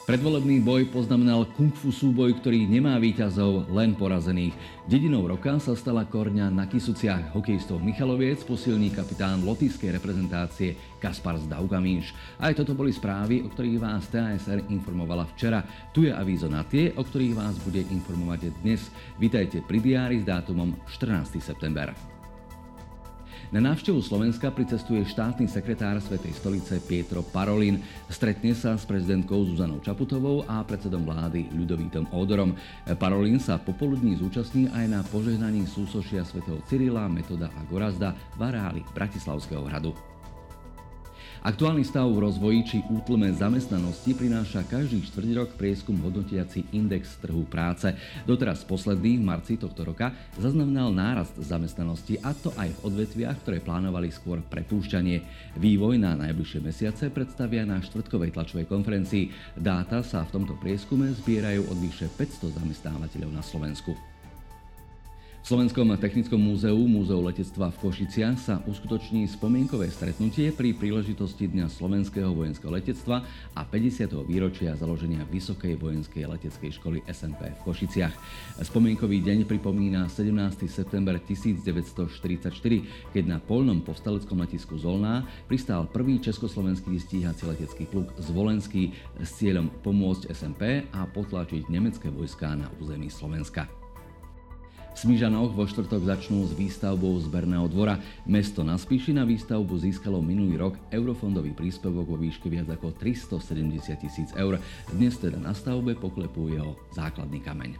Predvolebný boj poznamenal kung-fu súboj, ktorý nemá víťazov, len porazených. Dedinou roka sa stala korňa na Kysuciach. Hokejistov Michaloviec posilní kapitán lotyšskej reprezentácie Kaspar Zdaugamíš. Aj toto boli správy, o ktorých vás TASR informovala včera. Tu je avízo na tie, o ktorých vás bude informovať dnes. Vitajte pri diári s dátumom 14. september. Na návštevu Slovenska pricestuje štátny sekretár Svätej stolice Pietro Parolin. Stretne sa s prezidentkou Zuzanou Čaputovou a predsedom vlády Ľudovítom Ódorom. Parolin sa popoludní zúčastní aj na požehnaní súsošia svätého Cyrila, Metoda a Gorazda v areáli Bratislavského hradu. Aktuálny stav v rozvoji či útlme zamestnanosti prináša každý štvrť rok prieskum hodnotiaci index trhu práce. Doteraz posledný v marci tohto roka zaznamenal nárast zamestnanosti, a to aj v odvetviach, ktoré plánovali skôr prepúšťanie. Vývoj na najbližšie mesiace predstavia na štvrtkovej tlačovej konferencii. Dáta sa v tomto prieskume zbierajú od vyše 500 zamestnávateľov na Slovensku. V Slovenskom technickom múzeu Múzeu letectva v Košiciach sa uskutoční spomienkové stretnutie pri príležitosti Dňa slovenského vojenského letectva a 50. výročia založenia Vysokej vojenskej leteckej školy SNP v Košiciach. Spomienkový deň pripomína 17. september 1944, keď na poľnom povstaleckom letisku Zolná pristál prvý československý stíhací letecký pluk Zvolenský s cieľom pomôcť SNP a potlačiť nemecké vojská na území Slovenska. V Smižanoch vo štvrtok začnú s výstavbou zberného dvora. Mesto na Spiši na výstavbu získalo minulý rok eurofondový príspevok vo výške viac ako 370 000 eur. Dnes teda na stavbe poklepuje jeho základný kameň.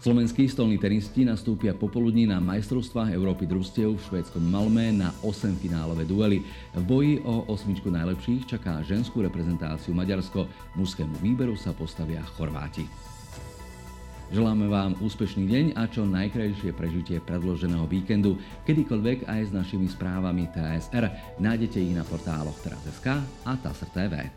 Slovenskí stolní tenisti nastúpia popoludní na majstrovstvách Európy družstiev v švédskom Malmé na 8 finálové duely. V boji o osmičku najlepších čaká ženskú reprezentáciu Maďarsko. Mužskému výberu sa postavia Chorváti. Želáme vám úspešný deň a čo najkrajšie prežitie predloženého víkendu. Kedykoľvek aj s našimi správami TASR. Nájdete ich na portáloch Teraz.sk a TASR TV.